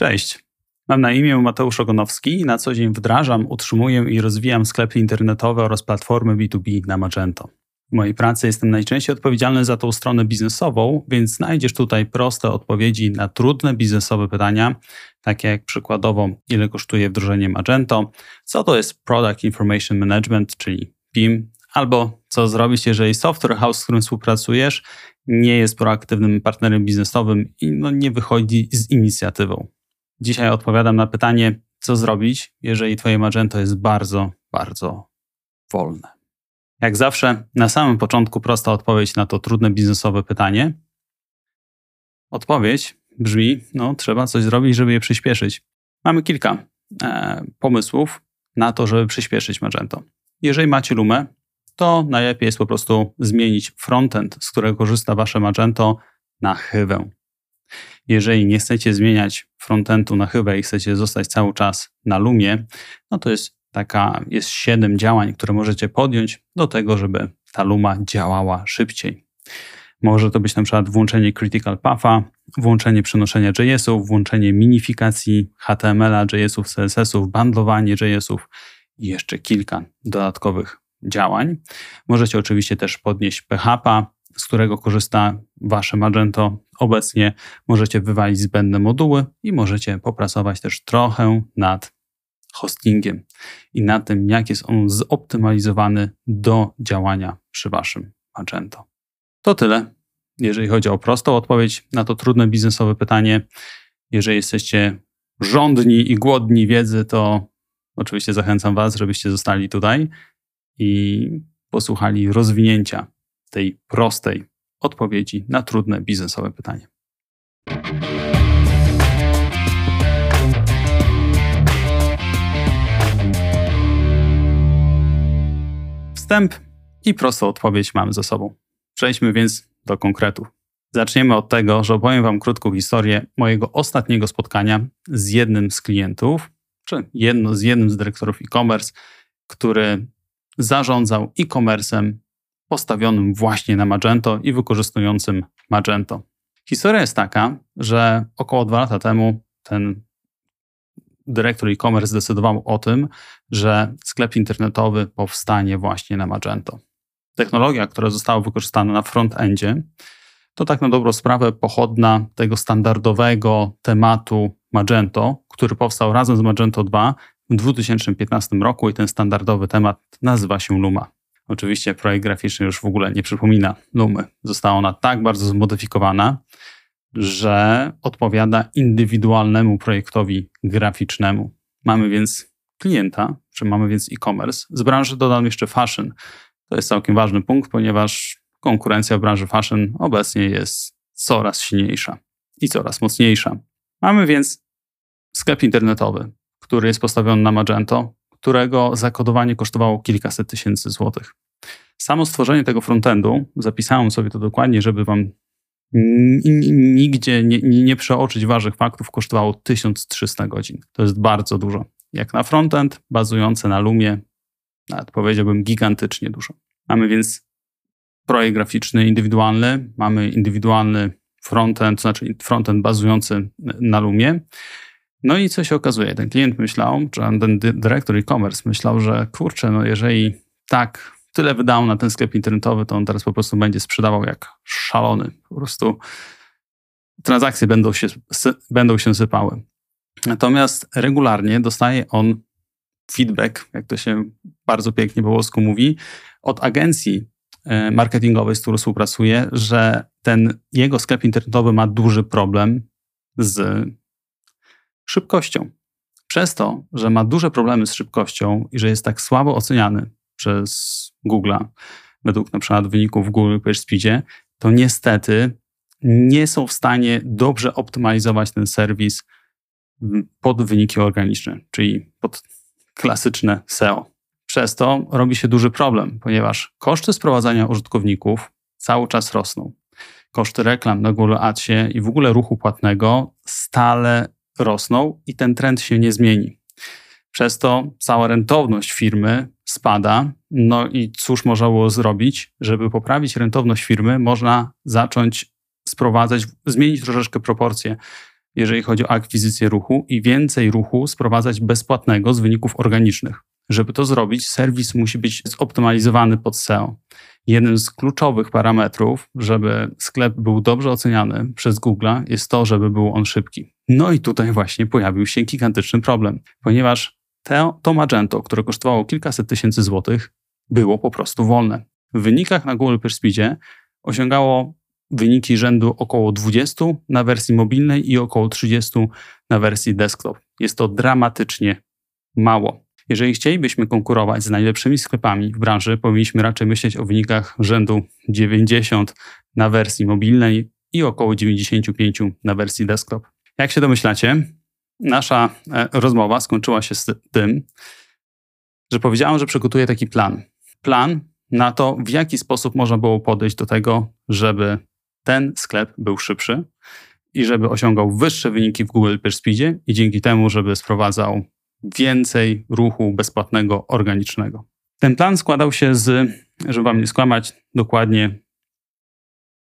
Cześć, mam na imię Mateusz Ogonowski i na co dzień wdrażam, utrzymuję i rozwijam sklepy internetowe oraz platformy B2B na Magento. W mojej pracy jestem najczęściej odpowiedzialny za tą stronę biznesową, więc znajdziesz tutaj proste odpowiedzi na trudne biznesowe pytania, takie jak przykładowo, ile kosztuje wdrożenie Magento, co to jest Product Information Management, czyli PIM, albo co zrobić, jeżeli Software House, z którym współpracujesz, nie jest proaktywnym partnerem biznesowym i nie wychodzi z inicjatywą. Dzisiaj odpowiadam na pytanie, co zrobić, jeżeli twoje Magento jest bardzo, bardzo wolne. Jak zawsze, na samym początku prosta odpowiedź na to trudne biznesowe pytanie. Odpowiedź brzmi, trzeba coś zrobić, żeby je przyspieszyć. Mamy kilka pomysłów na to, żeby przyspieszyć Magento. Jeżeli macie Lumę, to najlepiej jest po prostu zmienić frontend, z którego korzysta wasze Magento, na Hyvę. Jeżeli nie chcecie zmieniać frontendu na Hyvę i chcecie zostać cały czas na Lumie, to jest 7 działań, które możecie podjąć do tego, żeby ta Luma działała szybciej. Może to być na przykład włączenie Critical Patha, włączenie przenoszenia JS-ów, włączenie minifikacji HTML-a, JS-ów, CSS-ów, bundlowanie JS-ów i jeszcze kilka dodatkowych działań. Możecie oczywiście też podnieść PHP, z którego korzysta wasze Magento obecnie. Możecie wywalić zbędne moduły i możecie popracować też trochę nad hostingiem i na tym, jak jest on zoptymalizowany do działania przy waszym Magento. To tyle, jeżeli chodzi o prostą odpowiedź na to trudne biznesowe pytanie. Jeżeli jesteście żądni i głodni wiedzy, to oczywiście zachęcam was, żebyście zostali tutaj i posłuchali rozwinięcia tej prostej odpowiedzi na trudne biznesowe pytanie. Wstęp i prostą odpowiedź mamy ze sobą. Przejdźmy więc do konkretów. Zaczniemy od tego, że opowiem wam krótką historię mojego ostatniego spotkania z jednym z klientów, czy z jednym z dyrektorów e-commerce, który zarządzał e-commerce'em postawionym właśnie na Magento i wykorzystującym Magento. Historia jest taka, że około 2 lata temu ten dyrektor e-commerce zdecydował o tym, że sklep internetowy powstanie właśnie na Magento. Technologia, która została wykorzystana na frontendzie, to tak na dobrą sprawę pochodna tego standardowego tematu Magento, który powstał razem z Magento 2 w 2015 roku i ten standardowy temat nazywa się Luma. Oczywiście projekt graficzny już w ogóle nie przypomina Lumy. Została ona tak bardzo zmodyfikowana, że odpowiada indywidualnemu projektowi graficznemu. Mamy więc klienta, czy mamy więc e-commerce. Z branży dodam jeszcze fashion. To jest całkiem ważny punkt, ponieważ konkurencja w branży fashion obecnie jest coraz silniejsza i coraz mocniejsza. Mamy więc sklep internetowy, który jest postawiony na Magento, którego zakodowanie kosztowało kilkaset tysięcy złotych. Samo stworzenie tego frontendu, zapisałem sobie to dokładnie, żeby wam nigdzie nie przeoczyć ważnych faktów, kosztowało 1300 godzin. To jest bardzo dużo. Jak na frontend, bazujące na Lumie, nawet powiedziałbym gigantycznie dużo. Mamy więc projekt graficzny indywidualny, mamy indywidualny frontend, to znaczy frontend bazujący na Lumie. No i co się okazuje? Ten klient myślał, czy ten dyrektor e-commerce myślał, że kurczę, jeżeli tak tyle wydał na ten sklep internetowy, to on teraz po prostu będzie sprzedawał jak szalony. Po prostu transakcje będą się sypały. Natomiast regularnie dostaje on feedback, jak to się bardzo pięknie po polsku mówi, od agencji marketingowej, z którą współpracuje, że ten jego sklep internetowy ma duży problem z szybkością. Przez to, że ma duże problemy z szybkością i że jest tak słabo oceniany przez Google'a, według na przykład wyników w Google PageSpeedzie, to niestety nie są w stanie dobrze optymalizować ten serwis pod wyniki organiczne, czyli pod klasyczne SEO. Przez to robi się duży problem, ponieważ koszty sprowadzania użytkowników cały czas rosną. Koszty reklam na Google Adsie i w ogóle ruchu płatnego stale rosną i ten trend się nie zmieni. Przez to cała rentowność firmy spada, i cóż można było zrobić? Żeby poprawić rentowność firmy, można zacząć zmienić troszeczkę proporcje jeżeli chodzi o akwizycję ruchu i więcej ruchu sprowadzać bezpłatnego z wyników organicznych. Żeby to zrobić, serwis musi być zoptymalizowany pod SEO. Jednym z kluczowych parametrów, żeby sklep był dobrze oceniany przez Google, jest to, żeby był on szybki. No i tutaj właśnie pojawił się gigantyczny problem, ponieważ to Magento, które kosztowało kilkaset tysięcy złotych, było po prostu wolne. W wynikach na Google PageSpeedzie osiągało wyniki rzędu około 20 na wersji mobilnej i około 30 na wersji desktop. Jest to dramatycznie mało. Jeżeli chcielibyśmy konkurować z najlepszymi sklepami w branży, powinniśmy raczej myśleć o wynikach rzędu 90 na wersji mobilnej i około 95 na wersji desktop. Jak się domyślacie, nasza rozmowa skończyła się z tym, że powiedziałem, że przygotuję taki plan. Plan na to, w jaki sposób można było podejść do tego, żeby ten sklep był szybszy i żeby osiągał wyższe wyniki w Google PageSpeedzie i dzięki temu, żeby sprowadzał więcej ruchu bezpłatnego, organicznego. Ten plan składał się z, żeby wam nie skłamać, dokładnie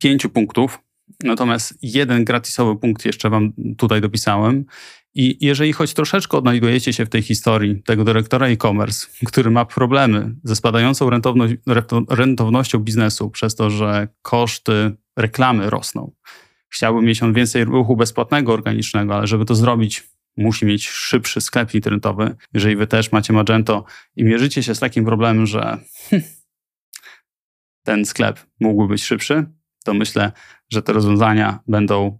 5 punktów, natomiast jeden gratisowy punkt jeszcze wam tutaj dopisałem i jeżeli choć troszeczkę odnajdujecie się w tej historii tego dyrektora e-commerce, który ma problemy ze spadającą rentownością biznesu przez to, że koszty reklamy rosną. Chciałbym mieć on więcej ruchu bezpłatnego, organicznego, ale żeby to zrobić, musi mieć szybszy sklep internetowy. Jeżeli wy też macie Magento i mierzycie się z takim problemem, że ten sklep mógłby być szybszy, to myślę, że te rozwiązania będą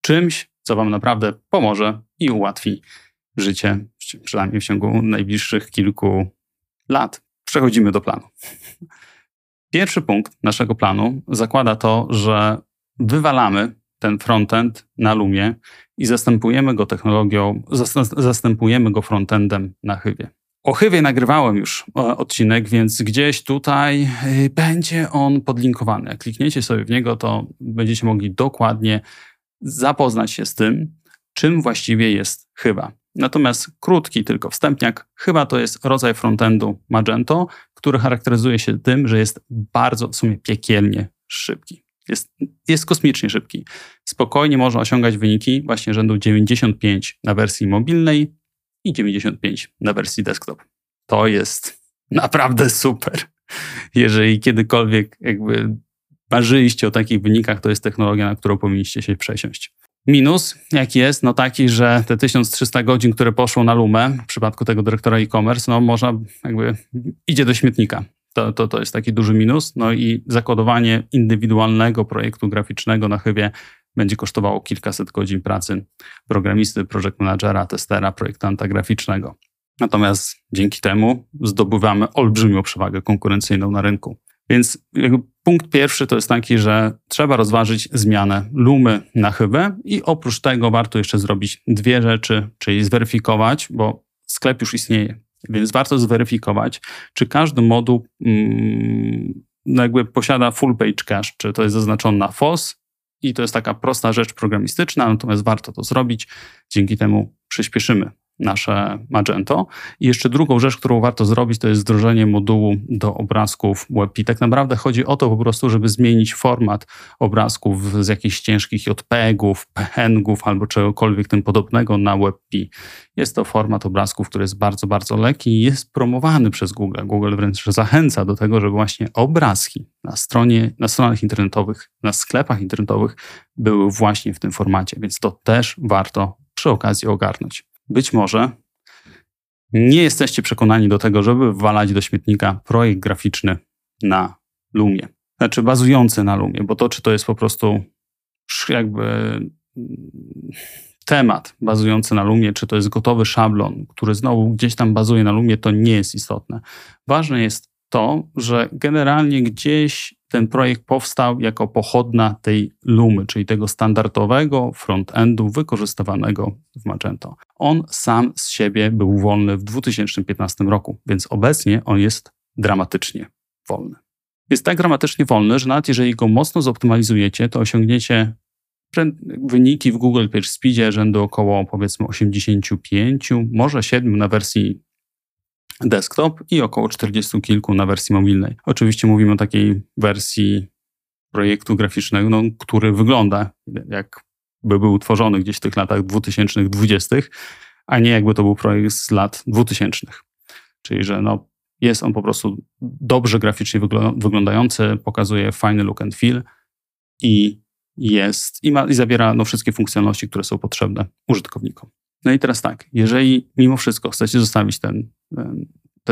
czymś, co wam naprawdę pomoże i ułatwi życie, przynajmniej w ciągu najbliższych kilku lat. Przechodzimy do planu. Pierwszy punkt naszego planu zakłada to, że wywalamy ten frontend na Lumie i zastępujemy go technologią, zastępujemy go frontendem na Hywie. O Hywie nagrywałem już odcinek, więc gdzieś tutaj będzie on podlinkowany. Jak klikniecie sobie w niego, to będziecie mogli dokładnie zapoznać się z tym, czym właściwie jest Hywa. Natomiast krótki tylko wstępniak. Hywa to jest rodzaj frontendu Magento, który charakteryzuje się tym, że jest bardzo w sumie piekielnie szybki. Jest kosmicznie szybki. Spokojnie można osiągać wyniki właśnie rzędu 95 na wersji mobilnej i 95 na wersji desktop. To jest naprawdę super. Jeżeli kiedykolwiek jakby marzyliście o takich wynikach, to jest technologia, na którą powinniście się przesiąść. Minus, jaki jest, no taki, że te 1300 godzin, które poszło na Lumę, w przypadku tego dyrektora e-commerce, no można jakby idzie do śmietnika. To jest taki duży minus. No i zakodowanie indywidualnego projektu graficznego na Hywie będzie kosztowało kilkaset godzin pracy programisty, project managera, testera, projektanta graficznego. Natomiast dzięki temu zdobywamy olbrzymią przewagę konkurencyjną na rynku. Więc punkt pierwszy to jest taki, że trzeba rozważyć zmianę Lumy na Hywę i oprócz tego warto jeszcze zrobić dwie rzeczy, czyli zweryfikować, bo sklep już istnieje. Więc warto zweryfikować, czy każdy moduł jakby posiada full page cache, czy to jest zaznaczone na FOSS i to jest taka prosta rzecz programistyczna, natomiast warto to zrobić. Dzięki temu przyspieszymy nasze Magento. I jeszcze drugą rzecz, którą warto zrobić, to jest wdrożenie modułu do obrazków WebP. Tak naprawdę chodzi o to po prostu, żeby zmienić format obrazków z jakichś ciężkich JPEG-ów, PNG-ów albo czegokolwiek tym podobnego na WebP. Jest to format obrazków, który jest bardzo, bardzo lekki i jest promowany przez Google. Google wręcz zachęca do tego, żeby właśnie obrazki na stronach internetowych, na sklepach internetowych były właśnie w tym formacie, więc to też warto przy okazji ogarnąć. Być może nie jesteście przekonani do tego, żeby wwalać do śmietnika projekt graficzny na Lumie. Znaczy bazujący na Lumie, bo to czy to jest po prostu jakby temat bazujący na Lumie, czy to jest gotowy szablon, który znowu gdzieś tam bazuje na Lumie, to nie jest istotne. Ważne jest to, że generalnie gdzieś ten projekt powstał jako pochodna tej Lumy, czyli tego standardowego frontendu wykorzystywanego w Magento. On sam z siebie był wolny w 2015 roku, więc obecnie on jest dramatycznie wolny. Jest tak dramatycznie wolny, że nawet jeżeli go mocno zoptymalizujecie, to osiągniecie wyniki w Google PageSpeedzie rzędu około powiedzmy 85, może 7 na wersji desktop i około 40 kilku na wersji mobilnej. Oczywiście mówimy o takiej wersji projektu graficznego, który wygląda jak by był utworzony gdzieś w tych latach 2020, a nie jakby to był projekt z lat 2000. Czyli, że no, jest on po prostu dobrze graficznie wyglądający, pokazuje fajny look and feel i zawiera no, wszystkie funkcjonalności, które są potrzebne użytkownikom. No i teraz tak, jeżeli mimo wszystko chcecie zostawić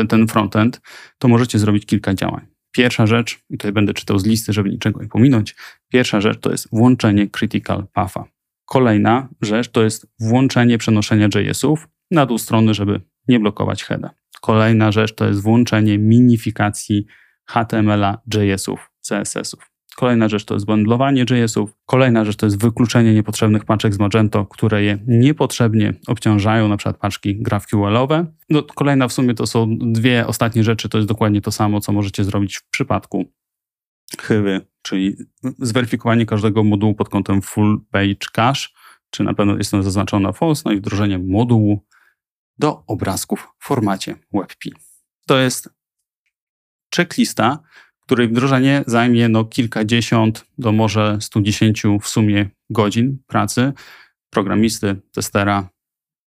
ten frontend, to możecie zrobić kilka działań. Pierwsza rzecz, i tutaj będę czytał z listy, żeby niczego nie pominąć, pierwsza rzecz to jest włączenie critical path'a. Kolejna rzecz to jest włączenie przenoszenia JS-ów na dół strony, żeby nie blokować heada. Kolejna rzecz to jest włączenie minifikacji HTML-a, JS-ów, CSS-ów. Kolejna rzecz to jest bundlowanie JS-ów. Kolejna rzecz to jest wykluczenie niepotrzebnych paczek z Magento, które je niepotrzebnie obciążają, na przykład paczki GraphQL-owe. No, kolejna w sumie to są dwie ostatnie rzeczy, to jest dokładnie to samo, co możecie zrobić w przypadku Hyvy, czyli zweryfikowanie każdego modułu pod kątem full page cache, czy na pewno jest to zaznaczone false, no i wdrożenie modułu do obrazków w formacie WebP. To jest checklista, której wdrożenie zajmie no, kilkadziesiąt do może 110 w sumie godzin pracy programisty, testera.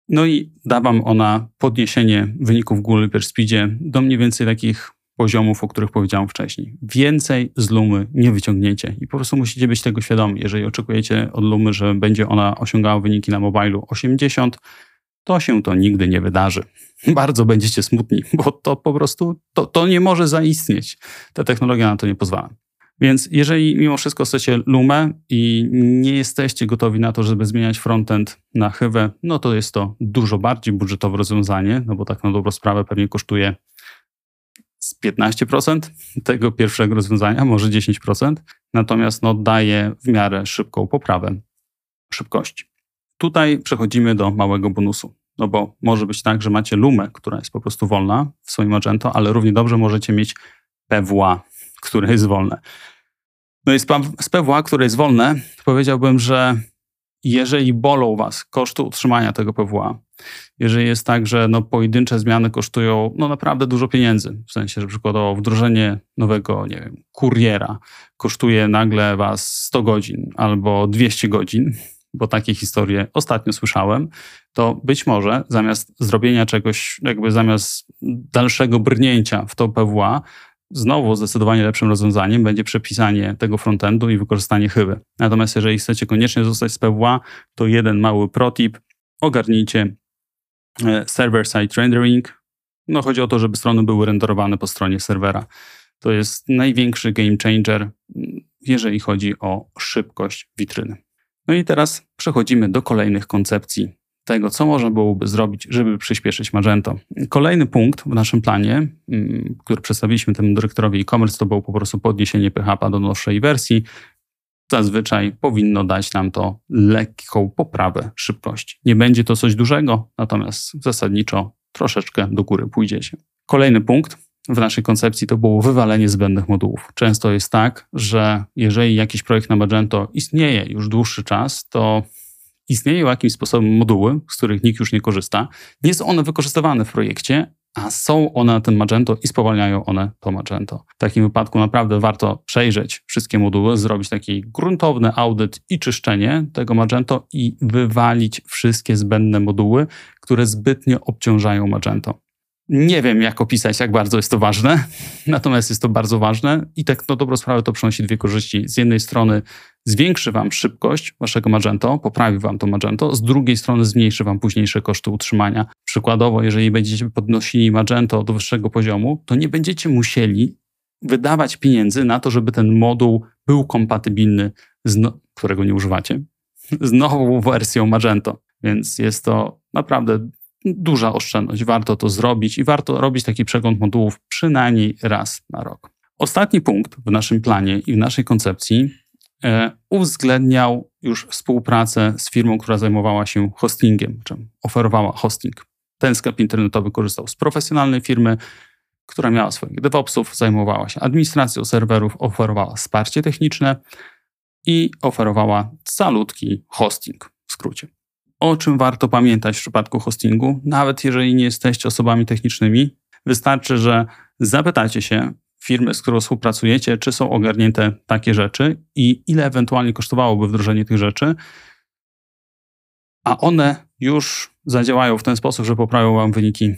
No i da wam ona podniesienie wyników w Google PageSpeedzie do mniej więcej takich poziomów, o których powiedziałem wcześniej. Więcej z Lumy nie wyciągniecie i po prostu musicie być tego świadomi. Jeżeli oczekujecie od Lumy, że będzie ona osiągała wyniki na mobilu 80, to się to nigdy nie wydarzy. Bardzo będziecie smutni, bo to po prostu, to nie może zaistnieć. Ta technologia na to nie pozwala. Więc jeżeli mimo wszystko chcecie Lumę i nie jesteście gotowi na to, żeby zmieniać frontend na Hyvę, no to jest to dużo bardziej budżetowe rozwiązanie, no bo tak na dobrą sprawę pewnie kosztuje z 15% tego pierwszego rozwiązania, może 10%, natomiast no daje w miarę szybką poprawę szybkości. Tutaj przechodzimy do małego bonusu, no bo może być tak, że macie Lumę, która jest po prostu wolna w swoim Magento, ale równie dobrze możecie mieć PWA, które jest wolne. No i z PWA, które jest wolne, powiedziałbym, że jeżeli bolą was koszty utrzymania tego PWA, jeżeli jest tak, że no pojedyncze zmiany kosztują no naprawdę dużo pieniędzy, w sensie, że przykładowo wdrożenie nowego, nie wiem, kuriera kosztuje nagle was 100 godzin albo 200 godzin, bo takie historie ostatnio słyszałem, to być może zamiast zrobienia czegoś, jakby zamiast dalszego brnięcia w to PWA, znowu zdecydowanie lepszym rozwiązaniem będzie przepisanie tego frontendu i wykorzystanie Hyvy. Natomiast jeżeli chcecie koniecznie zostać z PWA, to jeden mały protip, ogarnijcie server-side rendering. No chodzi o to, żeby strony były renderowane po stronie serwera. To jest największy game changer, jeżeli chodzi o szybkość witryny. No i teraz przechodzimy do kolejnych koncepcji tego, co można byłoby zrobić, żeby przyspieszyć Magento. Kolejny punkt w naszym planie, który przedstawiliśmy temu dyrektorowi e-commerce, to było po prostu podniesienie PHP do nowszej wersji. Zazwyczaj powinno dać nam to lekką poprawę szybkości. Nie będzie to coś dużego, natomiast zasadniczo troszeczkę do góry pójdzie się. Kolejny punkt w naszej koncepcji to było wywalenie zbędnych modułów. Często jest tak, że jeżeli jakiś projekt na Magento istnieje już dłuższy czas, to istnieją jakimś sposobem moduły, z których nikt już nie korzysta. Nie są one wykorzystywane w projekcie, a są one na ten Magento i spowalniają one to Magento. W takim wypadku naprawdę warto przejrzeć wszystkie moduły, zrobić taki gruntowny audyt i czyszczenie tego Magento i wywalić wszystkie zbędne moduły, które zbytnio obciążają Magento. Nie wiem, jak opisać, jak bardzo jest to ważne, natomiast jest to bardzo ważne i tak na dobrą sprawę to przynosi dwie korzyści. Z jednej strony zwiększy wam szybkość waszego Magento, poprawi wam to Magento, z drugiej strony zmniejszy wam późniejsze koszty utrzymania. Przykładowo, jeżeli będziecie podnosili Magento do wyższego poziomu, to nie będziecie musieli wydawać pieniędzy na to, żeby ten moduł był kompatybilny, którego nie używacie, z nową wersją Magento. Więc jest to naprawdę duża oszczędność, warto to zrobić i warto robić taki przegląd modułów przynajmniej raz na rok. Ostatni punkt w naszym planie i w naszej koncepcji uwzględniał już współpracę z firmą, która zajmowała się hostingiem, czym oferowała hosting. Ten sklep internetowy korzystał z profesjonalnej firmy, która miała swoich DevOpsów, zajmowała się administracją serwerów, oferowała wsparcie techniczne i oferowała calutki hosting w skrócie. O czym warto pamiętać w przypadku hostingu, nawet jeżeli nie jesteście osobami technicznymi, wystarczy, że zapytacie się firmy, z którą współpracujecie, czy są ogarnięte takie rzeczy i ile ewentualnie kosztowałoby wdrożenie tych rzeczy. a one już zadziałają w ten sposób, że poprawią wam wyniki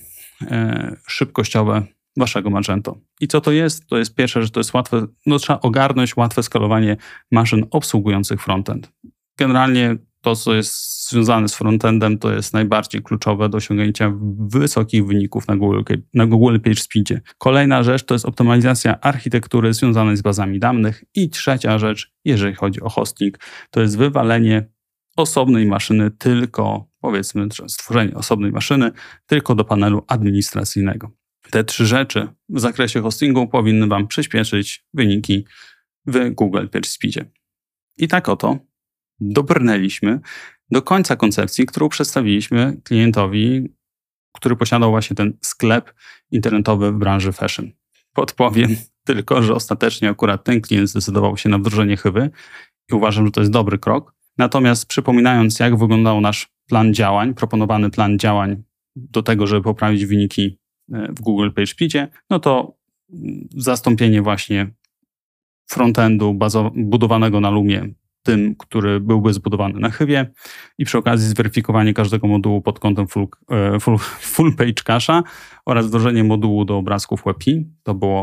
szybkościowe waszego Magento. I co to jest? To jest pierwsze, że to jest łatwe, no trzeba ogarnąć łatwe skalowanie maszyn obsługujących frontend. Generalnie to, co jest związane z frontendem, to jest najbardziej kluczowe do osiągnięcia wysokich wyników na Google PageSpeedzie. Kolejna rzecz to jest optymalizacja architektury związanej z bazami danych. I trzecia rzecz, jeżeli chodzi o hosting, to jest wywalenie osobnej maszyny, tylko powiedzmy, stworzenie osobnej maszyny, tylko do panelu administracyjnego. Te trzy rzeczy w zakresie hostingu powinny wam przyspieszyć wyniki w Google PageSpeedzie. I tak oto dobrnęliśmy do końca koncepcji, którą przedstawiliśmy klientowi, który posiadał właśnie ten sklep internetowy w branży fashion. Podpowiem tylko, że ostatecznie akurat ten klient zdecydował się na wdrożenie Hyvy i uważam, że to jest dobry krok. Natomiast przypominając, jak wyglądał nasz plan działań, proponowany plan działań do tego, żeby poprawić wyniki w Google PageSpeedzie, no to zastąpienie właśnie frontendu budowanego na Lumie tym, który byłby zbudowany na Hyvie i przy okazji zweryfikowanie każdego modułu pod kątem full page cache'a oraz wdrożenie modułu do obrazków WebP.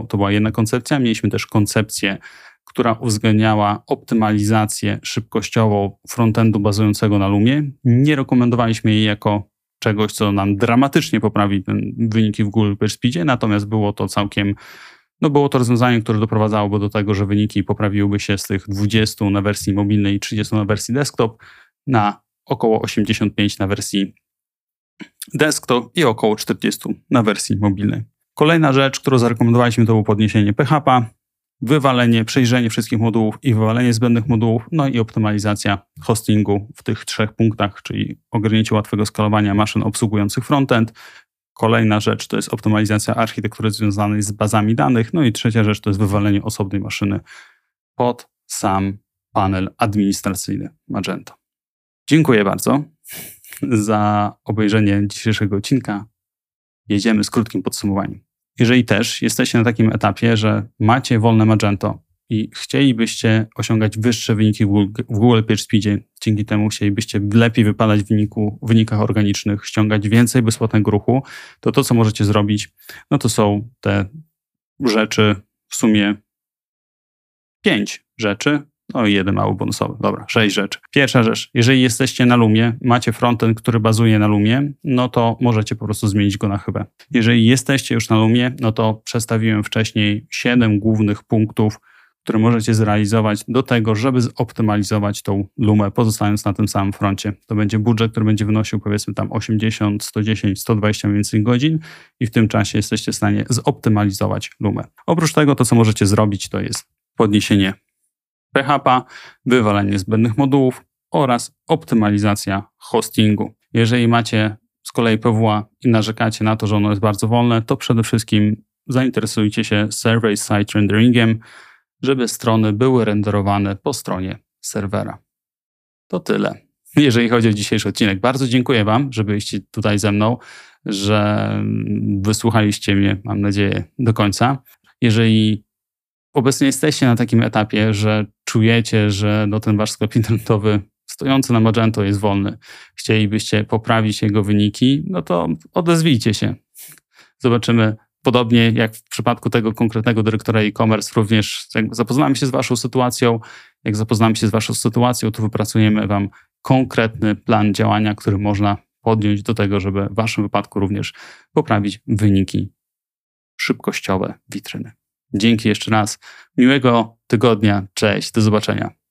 To była jedna koncepcja. Mieliśmy też koncepcję, która uwzględniała optymalizację szybkościową frontendu bazującego na Lumie. Nie rekomendowaliśmy jej jako czegoś, co nam dramatycznie poprawi wyniki w Google PageSpeedzie, natomiast było to całkiem... No było to rozwiązanie, które doprowadzałoby do tego, że wyniki poprawiłyby się z tych 20 na wersji mobilnej i 30 na wersji desktop na około 85 na wersji desktop i około 40 na wersji mobilnej. Kolejna rzecz, którą zarekomendowaliśmy, to było podniesienie PHP, wywalenie, przejrzenie wszystkich modułów i wywalenie zbędnych modułów, no i optymalizacja hostingu w tych trzech punktach, czyli ogarnięcie łatwego skalowania maszyn obsługujących frontend. Kolejna rzecz to jest optymalizacja architektury związanej z bazami danych. No i trzecia rzecz to jest wywalenie osobnej maszyny pod sam panel administracyjny Magento. Dziękuję bardzo za obejrzenie dzisiejszego odcinka. Jedziemy z krótkim podsumowaniem. Jeżeli też jesteście na takim etapie, że macie wolne Magento i chcielibyście osiągać wyższe wyniki w Google PageSpeedzie, dzięki temu chcielibyście lepiej wypadać w wynikach organicznych, ściągać więcej bezpłatnego ruchu, to to, co możecie zrobić, no to są te rzeczy, w sumie 5 rzeczy, no i jeden mały bonusowy, dobra, 6 rzeczy. Pierwsza rzecz, jeżeli jesteście na Lumie, macie frontend, który bazuje na Lumie, no to możecie po prostu zmienić go na Hyvę. Jeżeli jesteście już na Lumie, no to przedstawiłem wcześniej 7 głównych punktów, które możecie zrealizować do tego, żeby zoptymalizować tą Lumę, pozostając na tym samym froncie. To będzie budżet, który będzie wynosił powiedzmy tam 80, 110, 120 mniej godzin i w tym czasie jesteście w stanie zoptymalizować Lumę. Oprócz tego to, co możecie zrobić, to jest podniesienie PHP, wywalenie zbędnych modułów oraz optymalizacja hostingu. Jeżeli macie z kolei PWA i narzekacie na to, że ono jest bardzo wolne, to przede wszystkim zainteresujcie się server-side renderingiem, żeby strony były renderowane po stronie serwera. To tyle. Jeżeli chodzi o dzisiejszy odcinek, bardzo dziękuję wam, że byliście tutaj ze mną, że wysłuchaliście mnie, mam nadzieję, do końca. Jeżeli obecnie jesteście na takim etapie, że czujecie, że no ten wasz sklep internetowy stojący na Magento jest wolny, chcielibyście poprawić jego wyniki, no to odezwijcie się. Zobaczymy. Podobnie jak w przypadku tego konkretnego dyrektora e-commerce, również zapoznamy się z waszą sytuacją. Jak zapoznamy się z waszą sytuacją, to wypracujemy wam konkretny plan działania, który można podjąć do tego, żeby w waszym wypadku również poprawić wyniki szybkościowe witryny. Dzięki jeszcze raz. Miłego tygodnia. Cześć. Do zobaczenia.